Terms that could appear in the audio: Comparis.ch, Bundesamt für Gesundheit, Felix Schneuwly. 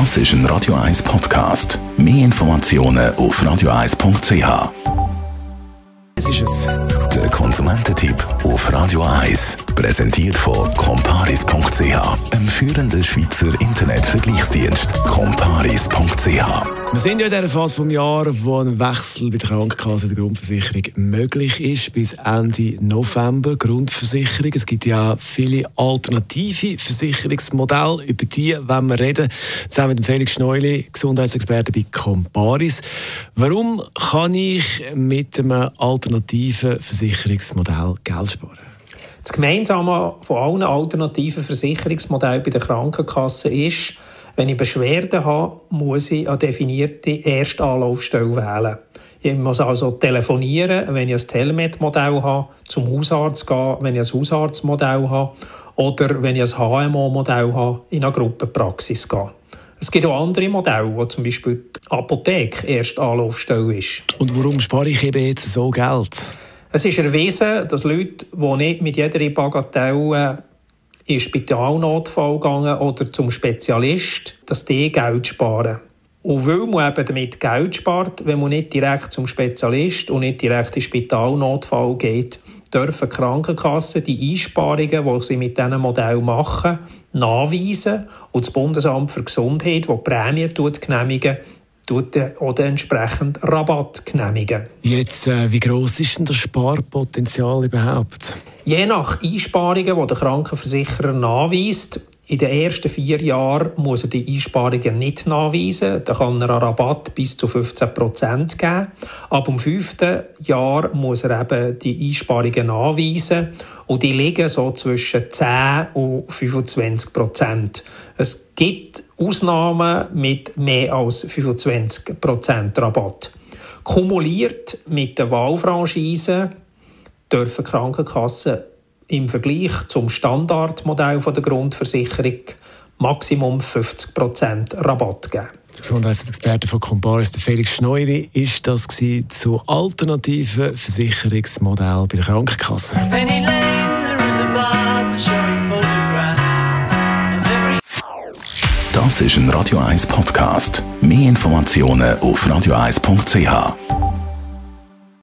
Das ist ein Radio 1 Podcast. Mehr Informationen auf radio1.ch. Es ist es. Der Konsumententipp auf Radio 1. Präsentiert von Comparis.ch, einem führenden Schweizer Internetvergleichsdienst. Comparis.ch. Wir sind ja in der Phase des Jahres, wo ein Wechsel bei der Krankenkasse der Grundversicherung möglich ist, bis Ende November. Grundversicherung. Es gibt ja viele alternative Versicherungsmodelle. Über die wollen wir reden. Zusammen mit dem Felix Schneuwly, Gesundheitsexperte bei Comparis. Warum kann ich mit einem alternativen Versicherungsmodell Geld sparen? Das Gemeinsame von allen alternativen Versicherungsmodellen bei der Krankenkasse ist, wenn ich Beschwerden habe, muss ich eine definierte Erstanlaufstelle wählen. Ich muss also telefonieren, wenn ich ein Telemed-Modell habe, zum Hausarzt gehen, wenn ich ein Hausarztmodell habe oder wenn ich ein HMO-Modell habe, in eine Gruppenpraxis gehen. Es gibt auch andere Modelle, wo zum Beispiel die Apotheke Erstanlaufstelle ist. Und warum spare ich eben jetzt so Geld? Es ist erwiesen, dass Leute, die nicht mit jeder Bagatelle in den Spitalnotfall gehen oder zum Spezialist, dass die Geld sparen. Und weil man eben damit Geld spart, wenn man nicht direkt zum Spezialist und nicht direkt in den Spitalnotfall geht, dürfen die Krankenkassen die Einsparungen, die sie mit diesem Modell machen, nachweisen. Und das Bundesamt für Gesundheit, das Prämien genehmigt, oder entsprechend Rabatt genehmigen. Jetzt, wie gross ist denn das Sparpotenzial überhaupt? Je nach Einsparungen, die der Krankenversicherer nachweist, in den ersten 4 Jahren muss er die Einsparungen nicht nachweisen. Da kann er einen Rabatt bis zu 15% geben. Ab dem 5. Jahr muss er eben die Einsparungen nachweisen. Und die liegen so zwischen 10 und 25%. Es gibt Ausnahmen mit mehr als 25% Rabatt. Kumuliert mit der Wahlfranchise dürfen Krankenkassen im Vergleich zum Standardmodell der Grundversicherung Maximum 50% Rabatt geben. Gesundheitsexperte von Comparis, Felix Schneuwly, ist das zu alternativen Versicherungsmodellen bei der Krankenkasse. Das ist ein Radio 1 Podcast. Mehr Informationen auf radio1.ch.